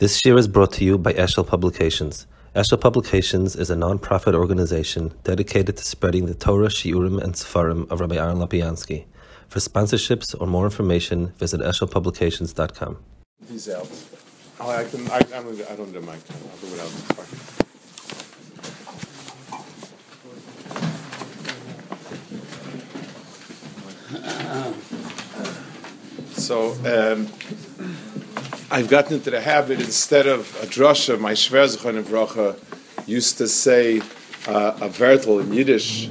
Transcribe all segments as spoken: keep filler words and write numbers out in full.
This year is brought to you by Eshel Publications. Eshel Publications is a non-profit organization dedicated to spreading the Torah, Shiurim, and Sefarim of Rabbi Aaron Lapiansky. For sponsorships or more information, visit eshel publications dot com. He's out. Oh, I, can, I, I don't need a mic. I'll do it out. So, um, I've gotten into the habit, instead of a drasha, my Shver Zichron Livracha used to say uh, a vertel in Yiddish,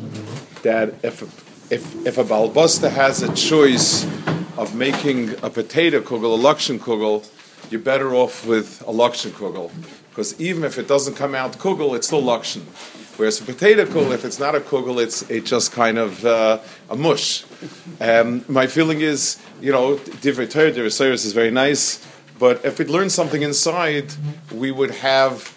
that if a, if, if a Baal Bosta has a choice of making a potato kugel, a lakshen kugel, you're better off with a lakshen kugel. Because even if it doesn't come out kugel, it's still lakshen. Whereas a potato kugel, if it's not a kugel, it's it's just kind of uh, a mush. Um, my feeling is, you know, Divrei Torah, Divrei Seiros is very nice, but if we'd learned something inside, we would have,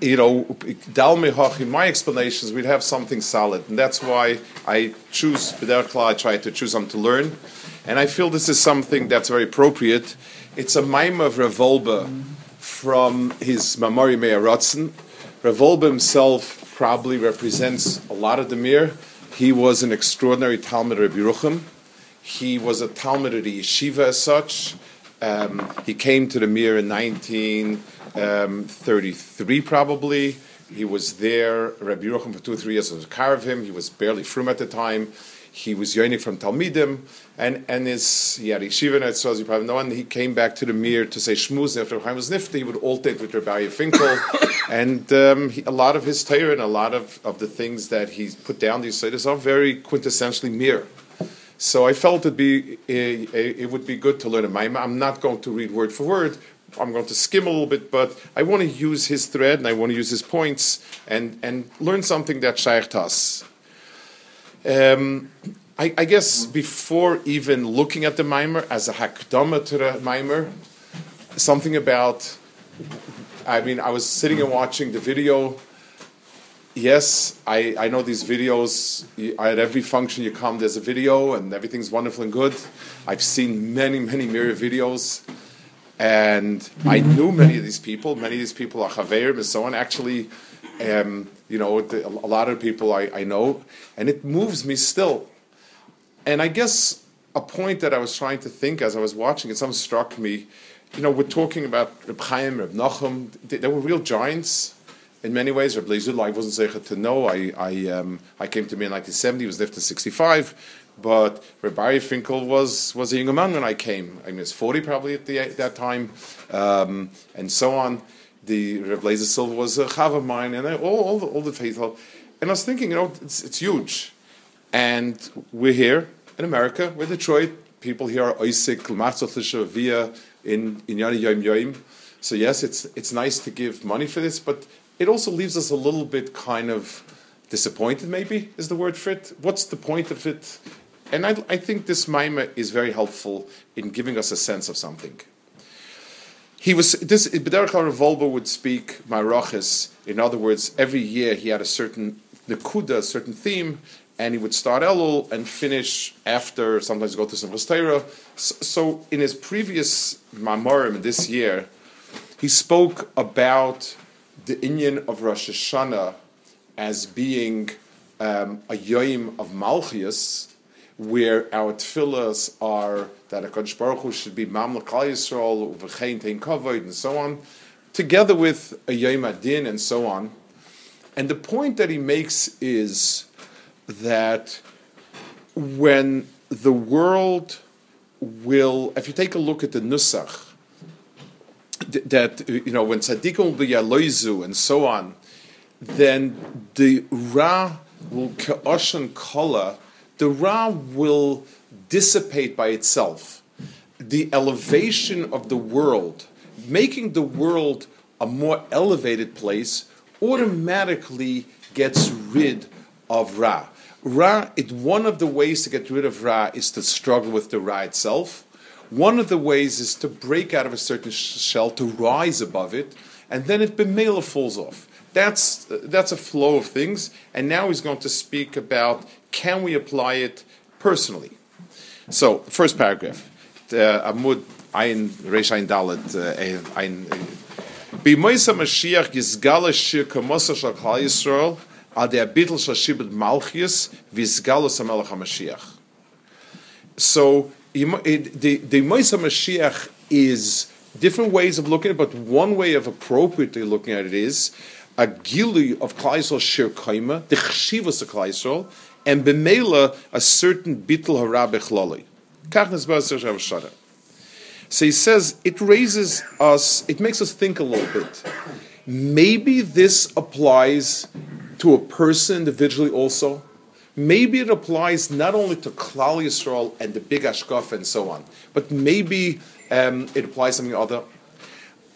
you know, dalmei hoch, in my explanations, we'd have something solid. And that's why I choose, b'derech klal, I try to choose something to learn. And I feel this is something that's very appropriate. It's a maimar of Rav Wolbe from his Mamori Meir Rotzen. Rav Wolbe himself probably represents a lot of the Mir. He was an extraordinary Talmud of Rabbi Yeruchom. He was a Talmud of the Yeshiva as such. Um, he came to the Mir in nineteen thirty-three, probably. He was there, Rabbi Yeruchom, for two or three years was Karev him. He was barely frum at the time. He was yoinik from Talmidim, and and his he had yeshiva, as you probably know. And he came back to the Mir to say shmuz. After Reb Chaim was nifta, he would alternate with Rabbi Aaron Finkel, and um, he, a lot of his Torah and a lot of, of the things that he put down these sides are very quintessentially Mir. So I felt it'd be a, a, it would be good to learn a maimah. I'm not going to read word for word. I'm going to skim a little bit, but I want to use his thread and I want to use his points and and learn something that shaykh tas. Um, I, I guess before even looking at the Maimer as a hakdama to the Maimer, something about, I mean, I was sitting and watching the video. Yes, I, I know these videos, you, at every function you come, there's a video and everything's wonderful and good. I've seen many, many Mir videos. And I knew many of these people. Many of these people are chaverim and so on. Actually, um, you know, the, a lot of people I, I know, and it moves me still. And I guess a point that I was trying to think as I was watching it, something struck me. You know, we're talking about Reb Chaim, Reb Nachum. They, they were real giants in many ways. Reb Leizer, I wasn't zecher to know. I I, um, I came to me in nineteen seventy. He was lived to sixty-five. But Reb Aryeh Finkel was, was a younger man when I came. I mean, he was forty probably at the, that time, um, and so on. The Reb Leizer Silver was a chav of mine, and all, all the, all the faithful. And I was thinking, you know, it's, it's huge. And we're here in America, we're Detroit. People here are oisik, l'matzot via in Inyani Yom Yom. So yes, it's it's nice to give money for this, but it also leaves us a little bit kind of disappointed, maybe, is the word for it. What's the point of it? And I, I think this maimah is very helpful in giving us a sense of something. He was this. B'derech klal Rav Wolbe would speak ma'arachas. In other words, every year he had a certain nekuda, a certain theme, and he would start Elul and finish after. Sometimes go to Simchas Torah. So, so in his previous ma'amarim this year, he spoke about the inyan of Rosh Hashanah as being um, a yoim of Malchias, where our tefillas are that HaKadosh Baruch Hu should be Mamlech Al Yisrael, V'chein Tein Kavod, and so on, together with a Yom Adin, and so on. And the point that he makes is that when the world will, if you take a look at the Nusach, that, you know, when Tzadikim will be Yaloizu, and so on, then the Ra will Ke'oshen Kola, the Ra will dissipate by itself. The elevation of the world, making the world a more elevated place, automatically gets rid of Ra. Ra, it, one of the ways to get rid of Ra is to struggle with the Ra itself. One of the ways is to break out of a certain shell, to rise above it, and then it b'meila falls off. That's that's a flow of things, and now he's going to speak about can we apply it personally. So, first paragraph, Amud Ayin Reish Ayin Dalet Ayin B'moisa Mashiach Yizgala Shir Kamosa Shal Klal Yisrael Al Dei Abitl Shal Shibud Malchus V'Yizgalus HaMelech HaMashiach. So the the Moisa Mashiach is different ways of looking at it, but one way of appropriately looking at it is a gilui of Klal Yisrael Shir Kaima, the Chshivus of Klal Yisrael, and b'meila a certain bitl hara bechlali. Kach nesbar Rav Shada. So he says, it raises us, it makes us think a little bit. Maybe this applies to a person individually also. Maybe it applies not only to Klal Yisrael and the big Ashkaf and so on, but maybe um, it applies to something other.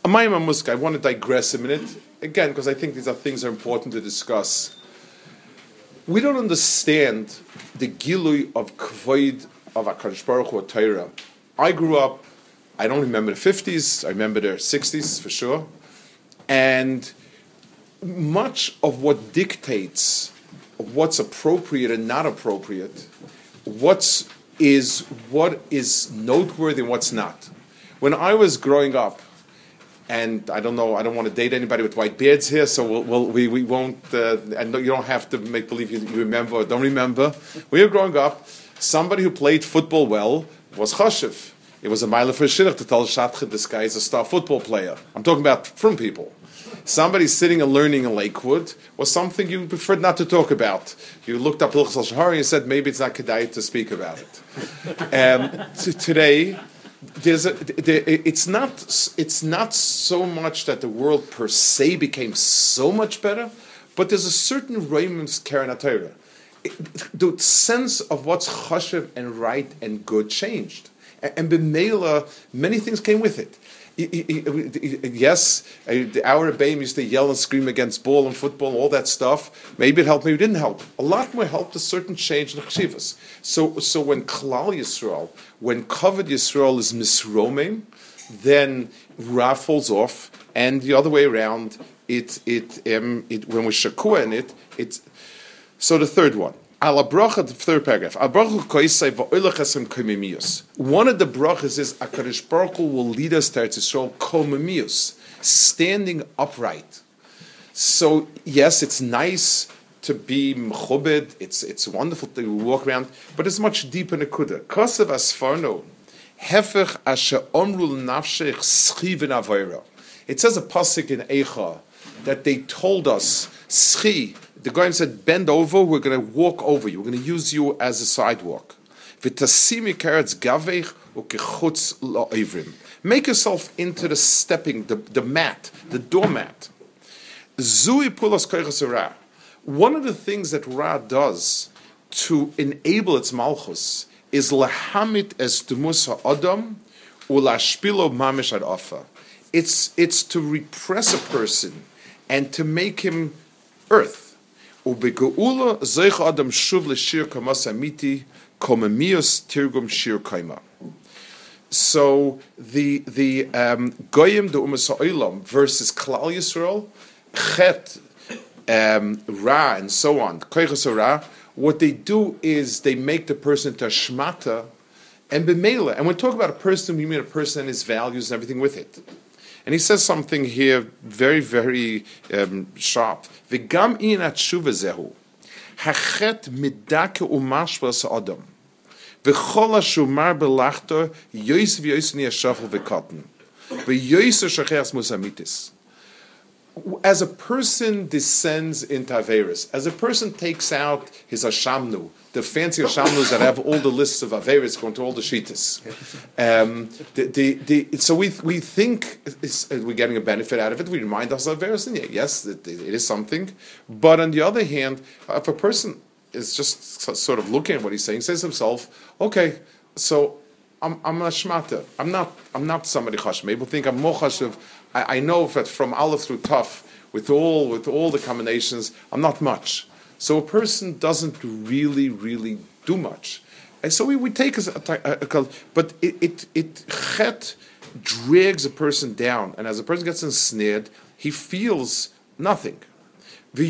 Amayim HaMuska, I want to digress a minute, again, because I think these are things that are important to discuss. We don't understand the Gilui of Kvoid of HaKadosh Baruch Hu Torah. I grew up, I don't remember the fifties, I remember the sixties for sure. And much of what dictates what's appropriate and not appropriate, what's is what is noteworthy and what's not. When I was growing up, and I don't know, I don't want to date anybody with white beards here, so we'll, we'll, we we won't, uh, and you don't have to make believe you, you remember or don't remember. When you were growing up, somebody who played football well was Choshev. It was a mile for a shidduch to tell Shatchet, this guy is a star football player. I'm talking about from people. Somebody sitting and learning in Lakewood was something you preferred not to talk about. You looked up Hilchos Al-Shahari and said, maybe it's not kedai to speak about it. um, t- today, there's a, there, it's not it's not so much that the world per se became so much better, but there's a certain Reimim's Keren HaTorah. The sense of what's chashev and right and good changed. And b'meila, many things came with it. Yes, our Rebbeim used to yell and scream against ball and football and all that stuff. Maybe it helped, maybe it didn't help. A lot more helped a certain change in the cheshivas. So, so when Klal Yisrael, when covered Yisrael is misroming, then Ra falls off, and the other way around, it it, um, it when we shakua in it, it's... So the third one. One of the brachas is HaKadosh Baruch Hu will lead us to Eretz Yisrael komemius, standing upright. So yes, it's nice to be mechubed. It's it's wonderful to walk around, but it's much deeper in the kuda. Kosev asfarno hefech asher omru l'nafshech schi v'navayra. It says a pasuk in Eicha that they told us schi. The Goyim said, bend over, we're going to walk over you. We're going to use you as a sidewalk. Make yourself into the stepping, the, the mat, the doormat. One of the things that Ra does to enable its malchus is lahamit es dumus ha'adam ulashpilo mamish ha'afa. It's it's to repress a person and to make him earth. So the the um, Goyim the Umas Ha'olam versus Klal Yisrael, Chet, um, Ra, and so on, Koiches Ra. What they do is they make the person tashmata and b'meila. And when we talk about a person, we mean a person and his values and everything with it. And he says something here very, very um, sharp. V'gam in atshuva zehu hachet midake umashvas adam v'chol ashumar belachtor yois v'yois niyashafel v'katan v'yois shacheas musamitis. As a person descends into Averis, as a person takes out his Ashamnu, the fancy Ashamnus that have all the lists of Averis going to all the Shittas. Um, the, the, the, so we we think we're getting a benefit out of it. We remind ourselves of Averis, and yeah, yes, it, it is something. But on the other hand, if a person is just sort of looking at what he's saying, says to himself, okay, so I'm, I'm a Shmata. I'm not, I'm not somebody Chashev. People think I'm more Chashev. I, I know that from Aleph through Taf, with all with all the combinations, I'm not much. So a person doesn't really, really do much. And so we, we take a, a, a, a but it, it it chet drags a person down, and as a person gets ensnared, he feels nothing. I,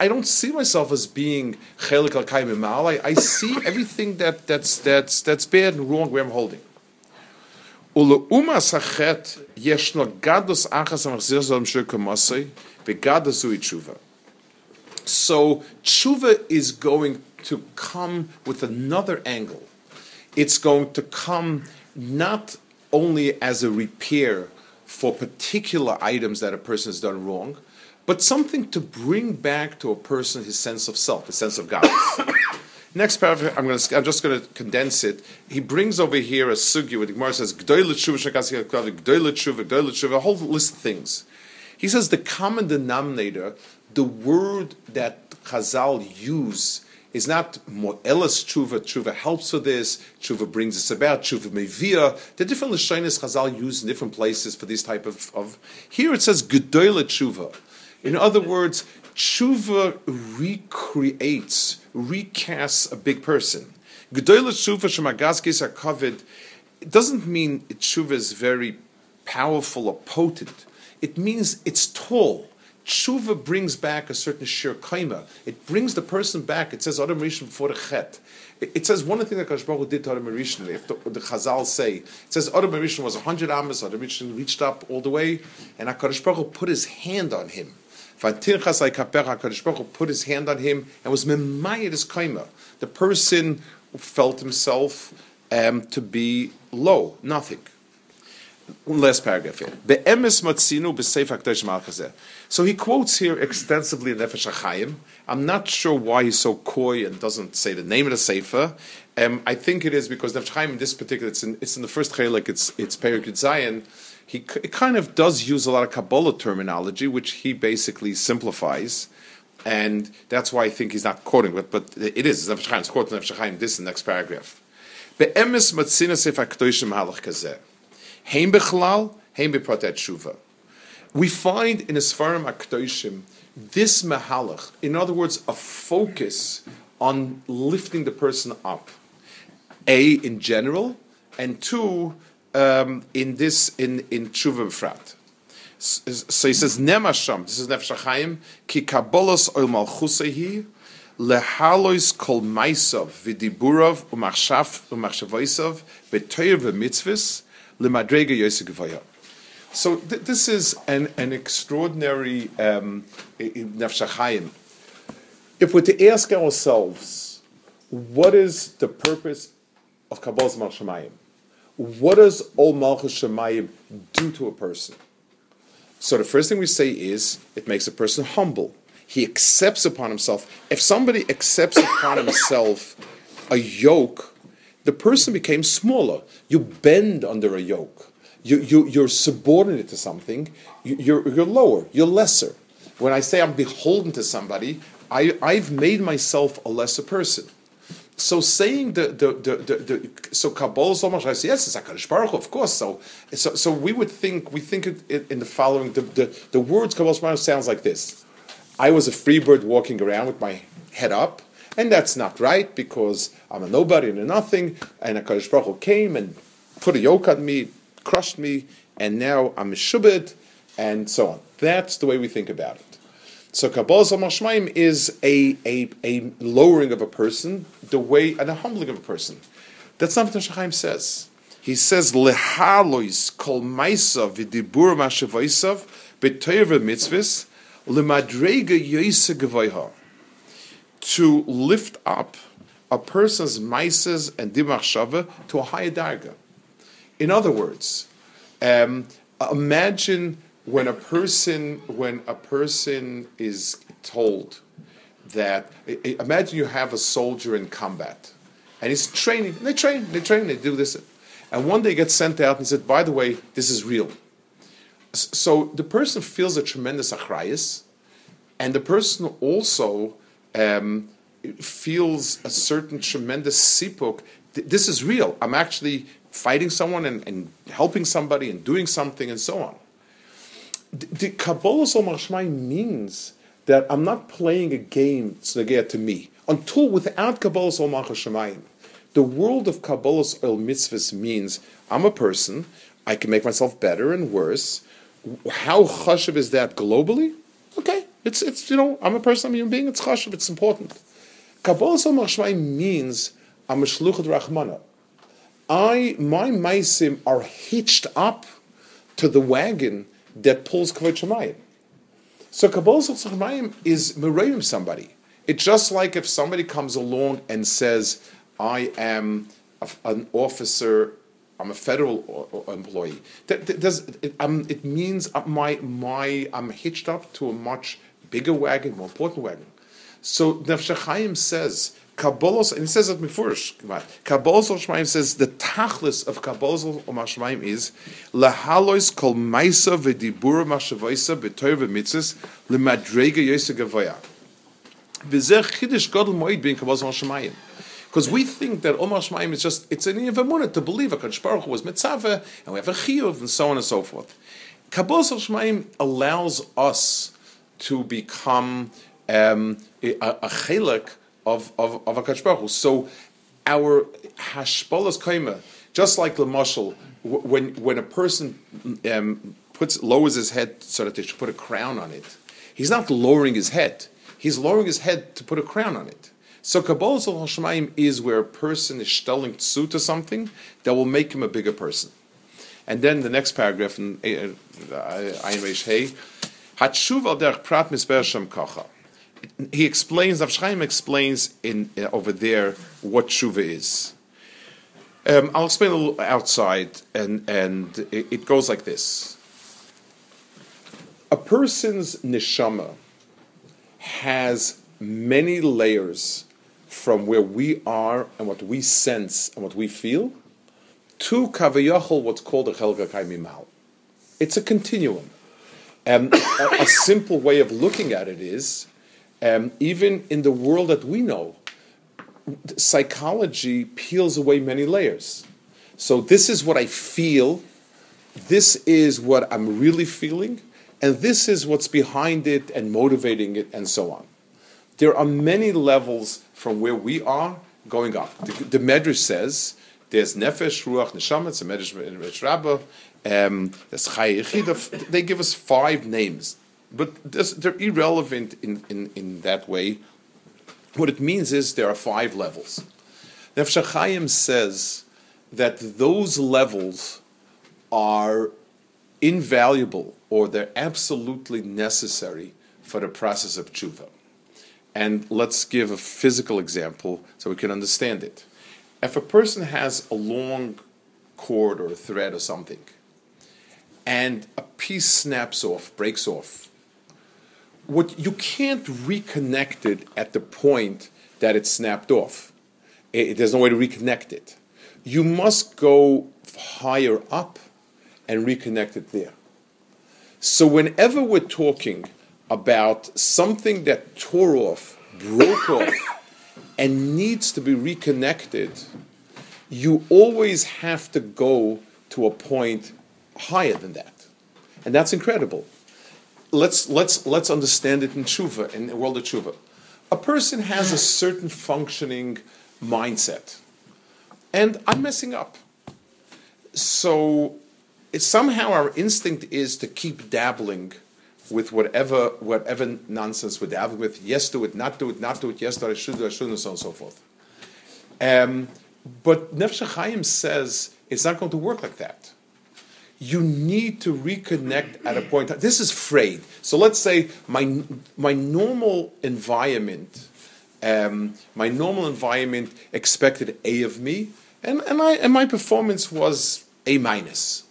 I don't see myself as being chelik al kaim imal. I see everything that that's that's that's bad and wrong where I'm holding. So tshuva is going to come with another angle. It's going to come not only as a repair for particular items that a person has done wrong, but something to bring back to a person his sense of self, his sense of God. Next paragraph, I'm, going to, I'm just going to condense it. He brings over here a sugya where the Gemara says, a whole list of things. He says the common denominator, the word that Chazal use is not mo'elas tshuva, tshuva helps for this, tshuva brings this about, tshuva mevia. The different l'shaynes Chazal use in different places for these type of, of... Here it says gedola tshuva. In other words, tshuva recreates, recasts a big person. Gedola tshuva shemagaskis hakavid. It doesn't mean tshuva is very powerful or potent. It means it's tall. Tshuva brings back a certain shir kaima. It brings the person back. It says Adam Rishon before the Chet. It, it says one of the things that Kadosh Baruch Hu did to Adam Rishon, if the, the Chazal say, it says Adam Rishon was one hundred amos, Adam Rishon reached up all the way, and HaKadosh Baruch Hu put his hand on him. HaKadosh Baruch Hu put his hand on him and was memayed his kaima. The person felt himself um, to be low, nothing. Last paragraph here. So he quotes here extensively in Nefesh HaChaim. I'm not sure why he's so coy and doesn't say the name of the Sefer. Um, I think it is because Nefesh HaChaim in this particular, it's in, it's in the first Chelek, it's it's Perek Zion. He it kind of does use a lot of Kabbalah terminology, which he basically simplifies. And that's why I think he's not quoting it, but it is. Nefesh HaChaim is quoting Nefesh HaChaim. This is the next paragraph. We find in Sfarim HaKadoshim this mahalach, in other words, a focus on lifting the person up. A, in general, and two, um, in this, in, in Tshuva B'frat. So he says, Nemasham, this is Nefesh HaChaim, ki kabolos oil malchusehi, lehalois kol maisav, vidiburov, umachshav, umachshavoisav, betoyer v'mitzvis, So th- this is an, an extraordinary um, Nefesh HaChaim. If we're to ask ourselves, what is the purpose of Kabbalah's Malchus Shemayim? What does Ol Malchus Shemayim do to a person? So the first thing we say is, it makes a person humble. He accepts upon himself. If somebody accepts upon himself a yoke, the person became smaller. You bend under a yoke. You, you, you're subordinate to something. You, you're, you're lower. You're lesser. When I say I'm beholden to somebody, I, I've made myself a lesser person. So saying the the the, the, the so Kabbalah so much I say yes, it's HaKadosh Baruch Hu, of course. So so so we would think we think it, it, in the following the the, the words Kabbalah Shema sounds like this. I was a free bird walking around with my head up. And that's not right because I'm a nobody and a nothing. And HaKadosh Baruch Hu came and put a yoke on me, crushed me, and now I'm a shubid, and so on. That's the way we think about it. So Kabbalah Zalman Shemaim is a, a, a lowering of a person, the way and a humbling of a person. That's not what Nefesh HaChaim says. He says lehalois kol maisav v'dibur ma'shavoisav b'toyer v'mitzvus l'madrega yoyse g'voyha. To lift up a person's maises and dimachshava to a higher darga. In other words, um, imagine when a person when a person is told that. Imagine you have a soldier in combat, and he's training. They train. They train. They do this, and one day gets sent out and said, "By the way, this is real." So the person feels a tremendous achrayus, and the person also. Um, feels a certain tremendous sipuk. Th- this is real. I'm actually fighting someone and, and helping somebody and doing something and so on. The, the Kabbalah Zalman Shemayim means that I'm not playing a game tznegeah to me. Until without Kabbalah Zalman Shemayim, the world of Kabbalah's oil mitzvahs means I'm a person, I can make myself better and worse. How chashuv is that globally? Okay. It's, it's you know, I'm a person, I'm a human being, it's chashuv, it's important. Kabbalah Zalman Shemayim means I'm a shluchot rachmana. I my maisim are hitched up to the wagon that pulls Kavod Shemayim. So Kabbalas of Shemayim is merayim somebody. It's just like if somebody comes along and says, I am a, an officer, I'm a federal o- employee. That, that does, it, um, it means my my I'm hitched up to a much bigger wagon, more important wagon. So Nefesh HaChaim says, Kabbalos, and he says it before, Kabbalos of Shemayim says, the tachlis of Kabbalos of Shemayim is, Lahalois kol maisa v'dibura mashavoisa b'toyer v'mitzis l'madrega yoseh gavoya. V'zeh chidish gadol moed being Kabbalos of Shemayim. Because we think that Omar Shemayim is just, it's an evamunah to believe HaKadosh Baruch Hu was mitzaveh, and we have a chiyuv, and so on and so forth. Kabbalos of Shemayim allows us to become um, a, a chelek of of of HaKadosh Baruch Hu. So our hashpalas kaima, just like Lamashal, when when a person um, puts lowers his head so that they should put a crown on it, he's not lowering his head. He's lowering his head to put a crown on it. So Kabbalas of Shemayim is where a person is shtelling tzu to something that will make him a bigger person. And then the next paragraph in Ayin Reish Hey, Hatshuva al derech prat misber Shem kacha. He explains, Nefesh HaChaim explains in uh, over there what tshuva is. Um, I'll explain a little outside, and, and it, it goes like this. A person's neshama has many layers from where we are and what we sense and what we feel to kavayachol, what's called a chelek hakayim mimal. It's a continuum. Um, a, a simple way of looking at it is, Um, even in the world that we know, psychology peels away many layers. So this is what I feel, this is what I'm really feeling, and this is what's behind it and motivating it and so on. There are many levels from where we are going up. The, the Medrash says there's Nefesh, Ruach, Neshama, it's a Medrash, Medrash Rabbah, um, there's Chai Yechidah, they give us five names. But this, they're irrelevant in, in, in that way. What it means is there are five levels. Nefesh HaChaim says that those levels are invaluable, or they're absolutely necessary for the process of tshuva. And let's give a physical example so we can understand it. If a person has a long cord or a thread or something, and a piece snaps off, breaks off, What you can't reconnect it at the point that it snapped off. It, it, there's no way to reconnect it. You must go higher up and reconnect it there. So whenever we're talking about something that tore off, broke off, and needs to be reconnected, you always have to go to a point higher than that. And that's incredible. Let's let's let's understand it in tshuva, in the world of tshuva. A person has a certain functioning mindset, and I'm messing up. So it's somehow our instinct is to keep dabbling with whatever whatever nonsense we're dabbling with. Yes, do it. Not do it. Not do it. Yes, do it. I should do it. I shouldn't, and so on and so forth. Um, but Nefesh HaChaim says it's not going to work like that. You need to reconnect at a point. This is frayed. So let's say my my normal environment, um, my normal environment expected A of me, and, and I and my performance was A minus.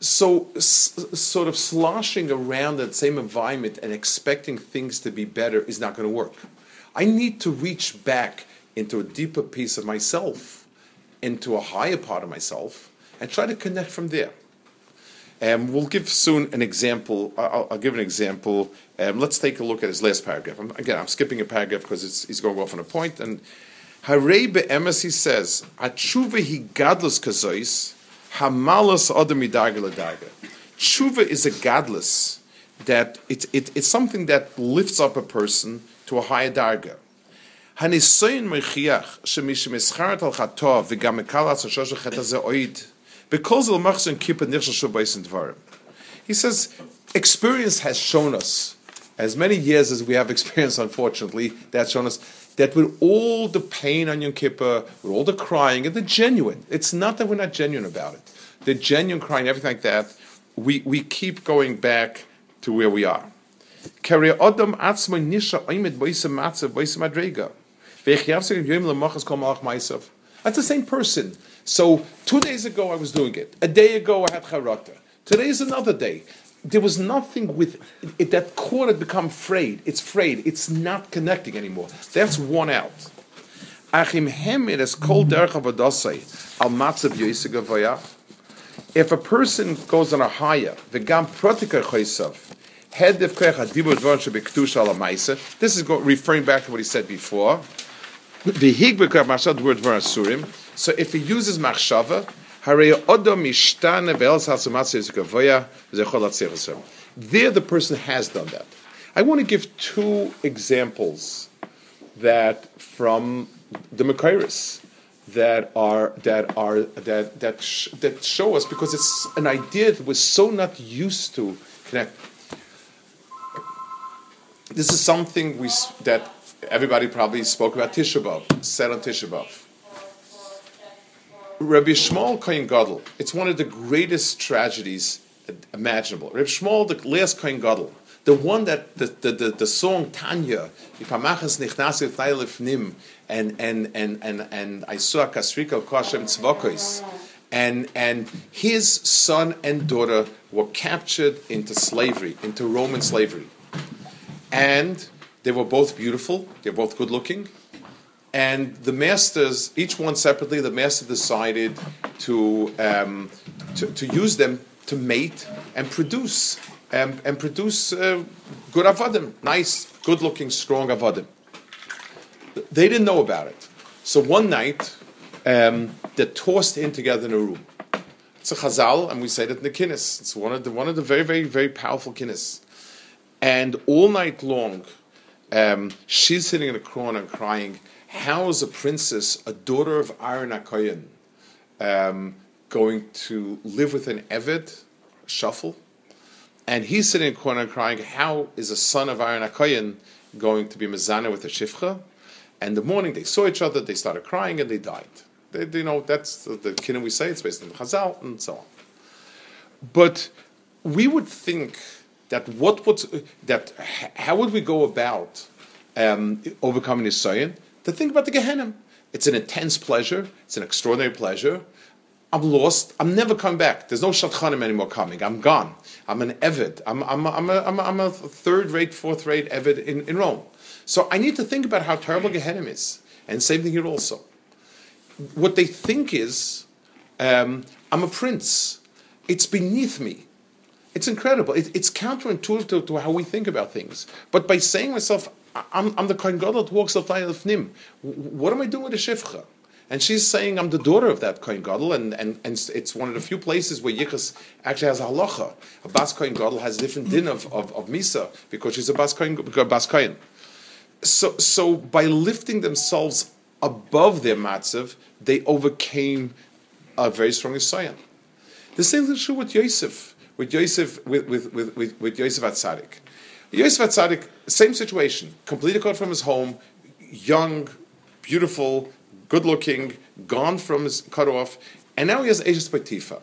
So s- sort of sloshing around that same environment and expecting things to be better is not going to work. I need to reach back into a deeper piece of myself, into a higher part of myself, and try to connect from there. Um, we'll give soon an example. I'll, I'll give an example. Um, let's take a look at his last paragraph. I'm, again, I'm skipping a paragraph because it's, he's going off on a point. And Harei be'emes, he says, "Atshuva hi gadlus kazois hamalus adam midaga l'daga." Tshuva is a gadlus that it, it, it's something that lifts up a person to a higher darga. Hanisoyin mechiach shemish mischarat al chatov v'gam mekalas hashosh chetazeh oid. Because of the He says, experience has shown us, as many years as we have experience, unfortunately, that's shown us, that with all the pain on Yom Kippur, with all the crying, and the genuine, it's not that we're not genuine about it, the genuine crying, everything like that, we, we keep going back to where we are. That's the same person. So two days ago I was doing it. A day ago I had charata. Today is another day. There was nothing with it that cord had become frayed. It's frayed. It's not connecting anymore. That's worn out. If a person goes on a higher, this is go, referring back to what he said before. So if he uses machshava, there the person has done that. I want to give two examples that from the Makairis that are that are that that sh- that show us, because it's an idea that we're so not used to connect. This is something we that everybody probably spoke about Tisha B'Av, said on Tisha B'Av. Rabbi Shmuel Kohen Gadol, it's one of the greatest tragedies imaginable. Rabbi Shmuel, the last Kohen Gadol, the one that the the, the, the song Tanya, and and and and and I saw Kasrika Kashem Tzvokos, and and his son and daughter were captured into slavery, into Roman slavery, and they were both beautiful. They were both good looking. And the masters, each one separately, the master decided to um, to, to use them to mate and produce um, and produce uh, good avadim, nice, good-looking, strong avadim. They didn't know about it. So one night, um, they're tossed in together in a room. It's a chazal, and we say that in the kinnis. It's one of the one of the very, very, very powerful kinnis. And all night long, um, she's sitting in a corner and crying. How is a princess, a daughter of Aaron HaKoyen, um, going to live with an Eved, Shuffle? And he's sitting in a corner crying, how is a son of Aaron HaKoyen going to be Mezana with a Shifcha? And the morning they saw each other, they started crying, and they died. They, you know, that's the, the kinah we say, it's based on the Chazal, and so on. But we would think that what would, that how would we go about um, overcoming Nisayon? To think about the Gehenim. It's an intense pleasure. It's an extraordinary pleasure. I'm lost. I'm never coming back. There's no Shadchanim anymore coming. I'm gone. I'm an Eved. I'm, I'm, I'm, a, I'm, a, I'm a third-rate, fourth-rate Eved in, in Rome. So I need to think about how terrible Gehenim is. And same thing here also. What they think is, um, I'm a prince. It's beneath me. It's incredible. It, it's counterintuitive to, to how we think about things. But by saying myself, I'm, I'm the Kohen Gadol that walks of Nim. What am I doing with a Shifcha? And she's saying, I'm the daughter of that Kohen Gadol, and, and, and it's one of the few places where Yichus actually has a halacha. A Bas Kohen Gadol has a different din of, of, of Misa, because she's a Bas Kohen. Bas Kohen. So, so by lifting themselves above their matzav, they overcame a very strong Yisayan. The same thing is true with Yosef, with Yosef, with, with, with, with, with Yosef HaTzadik. Yosef HaTzadik, same situation, completely gone from his home, young, beautiful, good-looking, gone from his cut-off, and now he has Ashes Potiphar.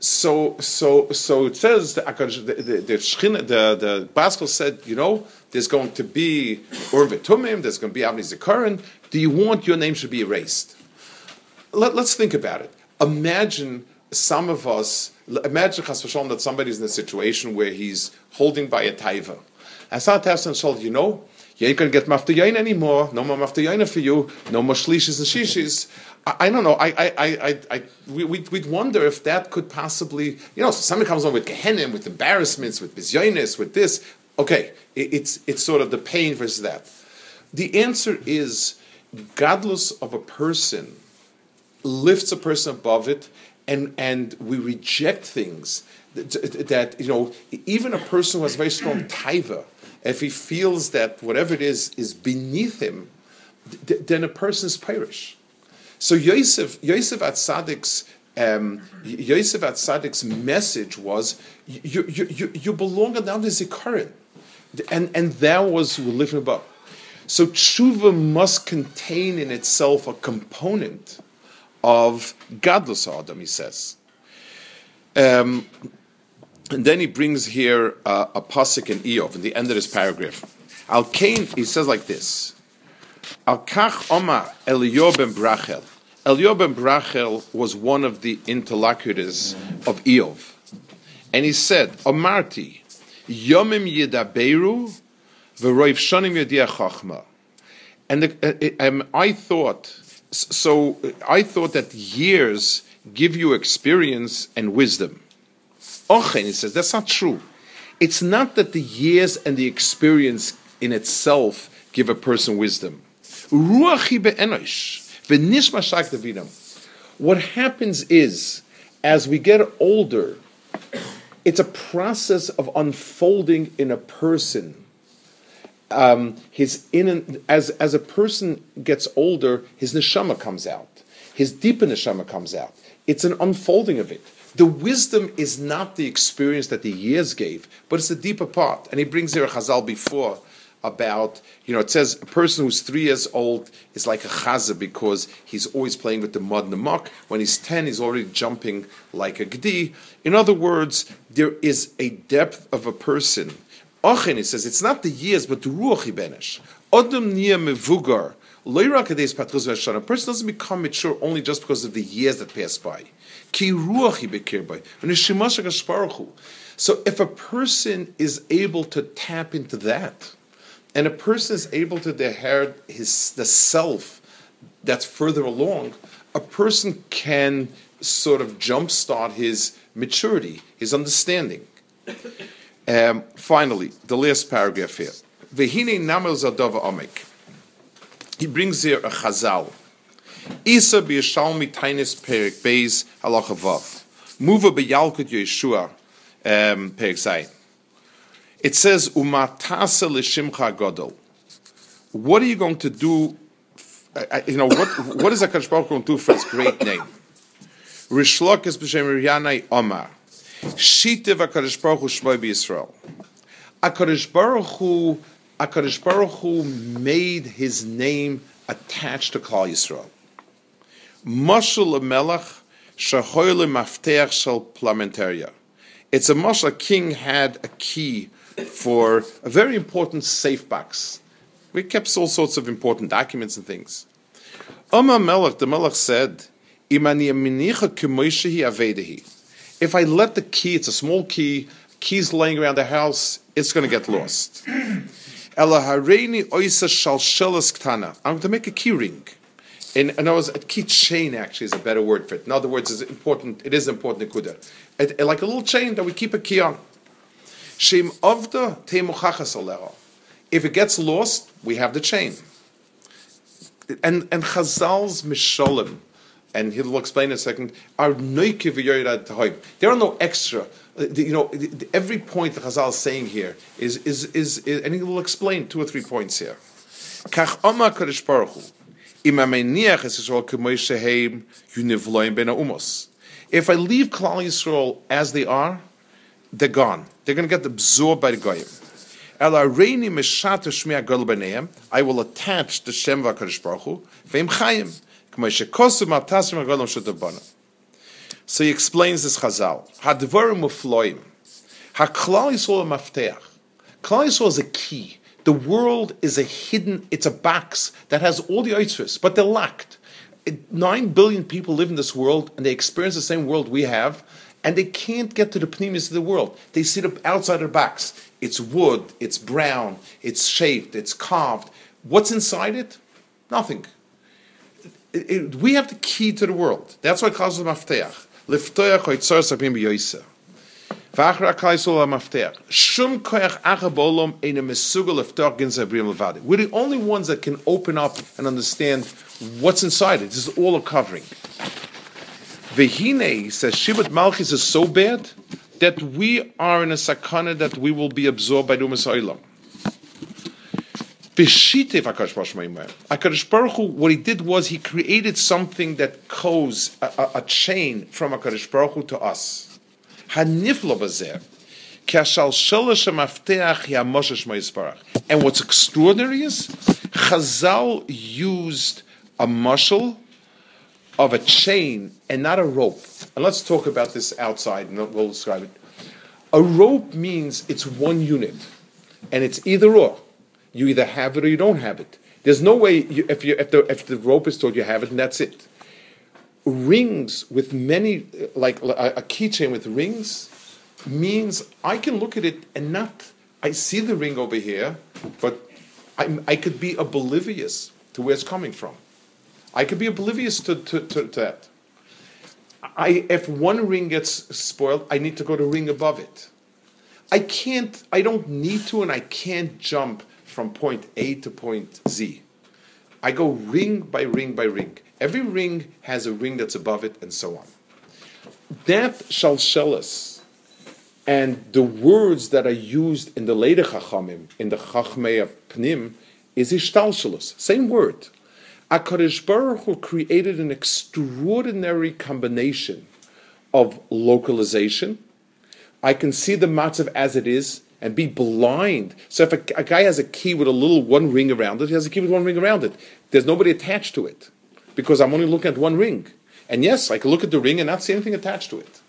So, so, so it says the the the, the, the Baskel said, you know, there's going to be Ur V'Tumim, there's going to be Avnei Zikaron. Do you want your name should be erased? Let, let's think about it. Imagine some of us. Imagine Chas v'Shalom that somebody's in a situation where he's holding by a taiva. And start to ask himself, you know, you ain't going to get mafta yain anymore. No more mafta yain for you. No more shlishis and shishis. I, I don't know. I, I, I, I, we, we'd wonder if that could possibly, you know, so somebody comes on with gehenim, with embarrassments, with bizyainis, with this. Okay, it, it's it's sort of the pain versus that. The answer is, Gadlus of a person lifts a person above it. And and we reject things that, that, you know, even a person who has very strong taiva, if he feels that whatever it is is beneath him, th- then a person's perish. So Yosef Yosef HaTzadik's um, Yosef HaTzadik's message was you you you, you belong now to Zikaron, and and that was living above. So tshuva must contain in itself a component of gadlus ha'adam, he says. Um, and then he brings here uh, a pasuk in Eov, in the end of this paragraph. Al kain, he says like this, Al kach omar Elihu ben Barachel. Elihu ben Barachel was one of the interlocutors of Eov. And he said, Omarti, Yomim Yidaberu, V'roiv Shanim Yodea Chachma. And the, uh, um, I thought, so I thought that years give you experience and wisdom. Ochen, he says, that's not true. It's not that the years and the experience in itself give a person wisdom. Ruachi be'enosh, v'nishma shak davidam. What happens is, as we get older, it's a process of unfolding in a person. Um, his in as as a person gets older, his neshama comes out. His deeper neshama comes out. It's an unfolding of it. The wisdom is not the experience that the years gave, but it's the deeper part. And he brings here a chazal before about, you know, it says a person who's three years old is like a chaza because he's always playing with the mud and the muck. When he's ten, he's already jumping like a gdi. In other words, there is a depth of a person. Ochen, he says, it's not the years, but the ruach ibenesh. Odom niya mevugar. A person doesn't become mature only just because of the years that pass by. Ki ruach ibekirbai. V'neshimashak hashparuchu. So if a person is able to tap into that, and a person is able to inherit his the self that's further along, a person can sort of jumpstart his maturity, his understanding. Um, finally, the last paragraph here. Vehine namel zadova omik. He brings here a chazal. Isa b'yishalmi tainis perik beis halachavav. Muva b'yalkut Yeshua perik zayin. It says, "Umatase l'shimcha gadol." What are you going to do? Uh, you know what? What is HaKadosh Baruch Hu going to do for His great name? Rishlokes b'shem Riyanai Omar. Shitev HaKadosh Baruch Hu shmoi b'Yisrael. HaKadosh Baruch Hu, HaKadosh Baruch Hu made His name attached to Klal Yisrael. Mashal Melach shachoy leMafteach shel Plamentariya. It's a mashal. A king had a key for a very important safe box. We kept all sorts of important documents and things. Amar Melech, the Melech said, "If I let the key, it's a small key, keys laying around the house, it's going to get lost. I'm going to make a key ring." In, in other words, a key chain actually is a better word for it. In other words, it's important, it is important, nekuda. Like a little chain that we keep a key on. Shem avda te'muchachas olero. If it gets lost, we have the chain. And and Chazal's mishalim, and he'll explain in a second, are noikiv v'yoyad tahoim. There are no extra. You know, every point that Chazal is saying here is, is, is, is, and he'll explain two or three points here. Kach omar kadosh baruch hu. If I leave Klal Yisrael as they are, they're gone. They're going to get absorbed by the Goyim. I will attach the Shem V'Akadosh Baruch Hu V'Im Chaim. So he explains this Chazal. Hadvarim Mufloim. HaKlal Yisrael Mafteach. Klal Yisrael is a key. The world is a hidden, it's a box that has all the oitzvahs, but they're locked. Nine billion people live in this world, and they experience the same world we have, and they can't get to the pnimis of the world. They sit up outside the box. It's wood, it's brown, it's shaped, it's carved. What's inside it? Nothing. It, it, we have the key to the world. That's why Klal Yisrael Mafteach. Liftoach oitzor sapim b'yoysa. We're the only ones that can open up and understand what's inside it. This is all a covering. Vehine says, Shibat Malchus is so bad that we are in a sakana that we will be absorbed by the Umas Olam. HaKadosh Baruch Hu, what he did was he created something that goes, a, a, a chain from HaKadosh Baruch Hu to us. Haniflo bazer, And what's extraordinary is Chazal used a muscle of a chain and not a rope. And let's talk about this outside and we'll describe it. A rope means it's one unit and it's either or. You either have it or you don't have it. There's no way, you, if, you, if, the, if the rope is taut, you have it and that's it. Rings with many, like a, a keychain with rings, means I can look at it and not, I see the ring over here, but I'm, I could be oblivious to where it's coming from. I could be oblivious to, to, to, to that. I, if one ring gets spoiled, I need to go to ring above it. I can't, I don't need to and I can't jump from point A to point Z. I go ring by ring by ring. Every ring has a ring that's above it and so on. That shalshelis and the words that are used in the later Chachamim, in the Chachmei of Pnim, is ishtalshelis. Same word. HaKadosh Baruch Hu created an extraordinary combination of localization. I can see the matzav as it is and be blind. So if a, a guy has a key with a little one ring around it, he has a key with one ring around it. There's nobody attached to it because I'm only looking at one ring. And yes, I can look at the ring and not see anything attached to it.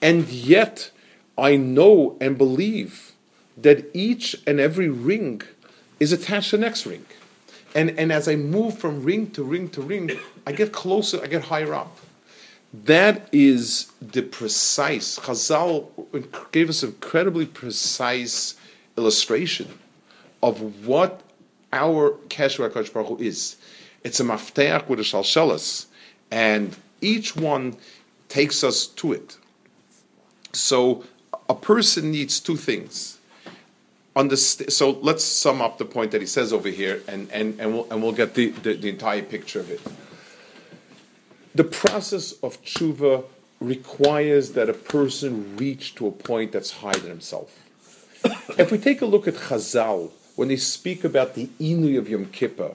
And yet, I know and believe that each and every ring is attached to the next ring. And and as I move from ring to ring to ring, I get closer, I get higher up. That is the precise, Chazal gave us an incredibly precise illustration of what our Kesher HaKadosh Baruch Hu is. It's a mafteach with a shalshelis, and each one takes us to it. So a person needs two things. Underst- so let's sum up the point that he says over here, and, and, and we'll and we'll get the, the, the entire picture of it. The process of tshuva requires that a person reach to a point that's higher than himself. If we take a look at Chazal, when they speak about the Inui of Yom Kippur,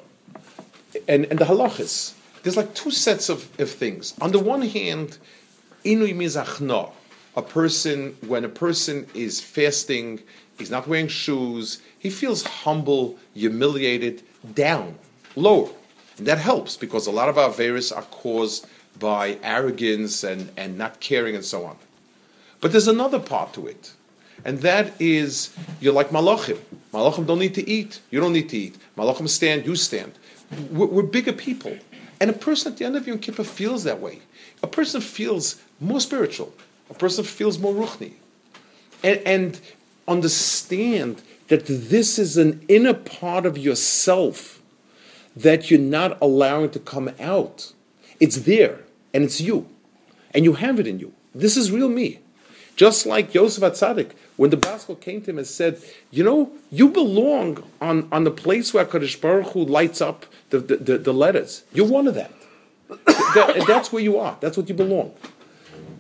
and, and the halachas, there's like two sets of, of things. On the one hand, Inui means achna. A person, when a person is fasting, he's not wearing shoes, he feels humble, humiliated, down, lower. And that helps because a lot of our aveiros are caused by arrogance and, and not caring and so on. But there's another part to it. And that is, you're like malachim. Malachim don't need to eat. You don't need to eat. Malachim stand, you stand. We're, we're bigger people. And a person at the end of Yom Kippur feels that way. A person feels more spiritual. A person feels more ruchni. And... and understand that this is an inner part of yourself that you're not allowing to come out. It's there, and it's you. And you have it in you. This is real me. Just like Yosef HaTzadik, when the Basel came to him and said, you know, you belong on, on the place where HaKadosh Baruch Hu lights up the, the, the, the letters. You're one of that. that. That's where you are. That's what you belong.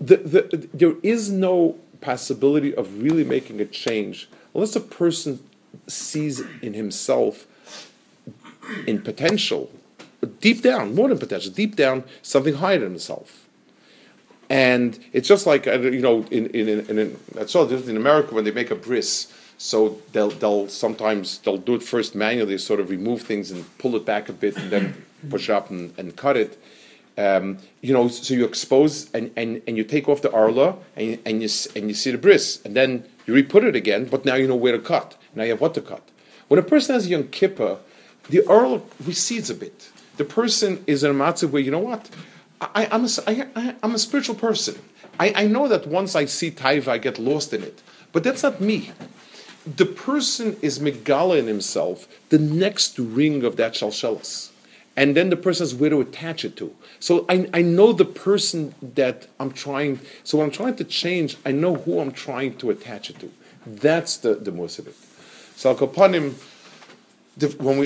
The, the, there is no possibility of really making a change unless a person sees in himself, in potential, deep down, more than potential, deep down, something higher than himself. And it's just like, you know, in in in, in that's all different in America when they make a bris. So they'll they'll sometimes they'll do it first manually, sort of remove things and pull it back a bit, and then push up and, and cut it. Um, you know, so you expose and, and, and you take off the arla and, and you and you see the bris, and then you re-put it again, but now you know where to cut. Now you have what to cut. When a person has a Yom Kippur, the arla recedes a bit. The person is in a matzah where, you know what, I, I'm, a, I, I, I'm a spiritual person. I, I know that once I see taiva, I get lost in it. But that's not me. The person is megala in himself, the next ring of that shalshelis. And then the person has where to attach it to. So I, I know the person that I'm trying, so when I'm trying to change, I know who I'm trying to attach it to. That's the, the most of it. So Al Kapanim, when we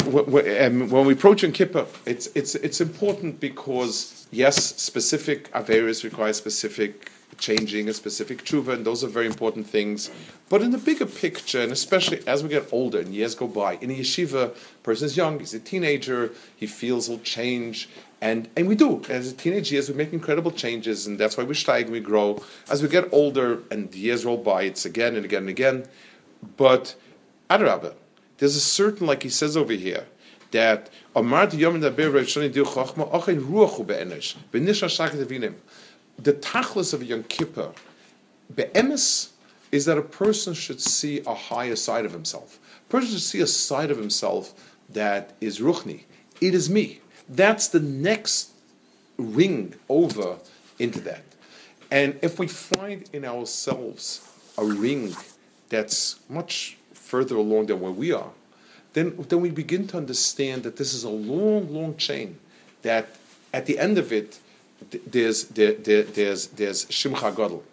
when we approach Yom Kippur, it's it's it's important because yes, specific aveiros require specific changing a specific tshuva, and those are very important things. But in the bigger picture, and especially as we get older and years go by, in a yeshiva, a person is young, he's a teenager, he feels he'll change, and, and we do. As teenage years, we make incredible changes, and that's why we steig, we grow. As we get older and the years roll by, it's again and again and again. But, adarabah, there's a certain, like he says over here, that the tachlis of Yom Kippur, be'emes, is that a person should see a higher side of himself. A person should see a side of himself that is ruchni. It is me. That's the next ring over into that. And if we find in ourselves a ring that's much further along than where we are, then, then we begin to understand that this is a long, long chain, that at the end of it, There's there, there, there's there's Shimcha Gadol,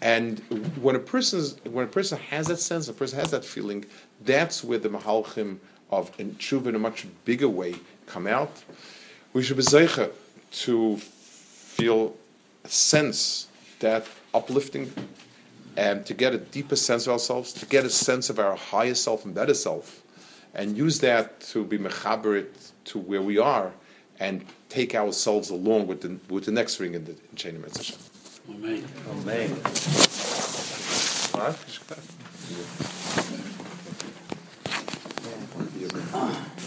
and when a person when a person has that sense, a person has that feeling, that's where the mahalchim of Tshuva in a much bigger way come out. We should be zeicher to feel a sense that uplifting, and to get a deeper sense of ourselves, to get a sense of our higher self and better self, and use that to be mechaberit to where we are, and take ourselves along with the, with the next ring in the chain of Mitzvah. Amen. Amen. Amen.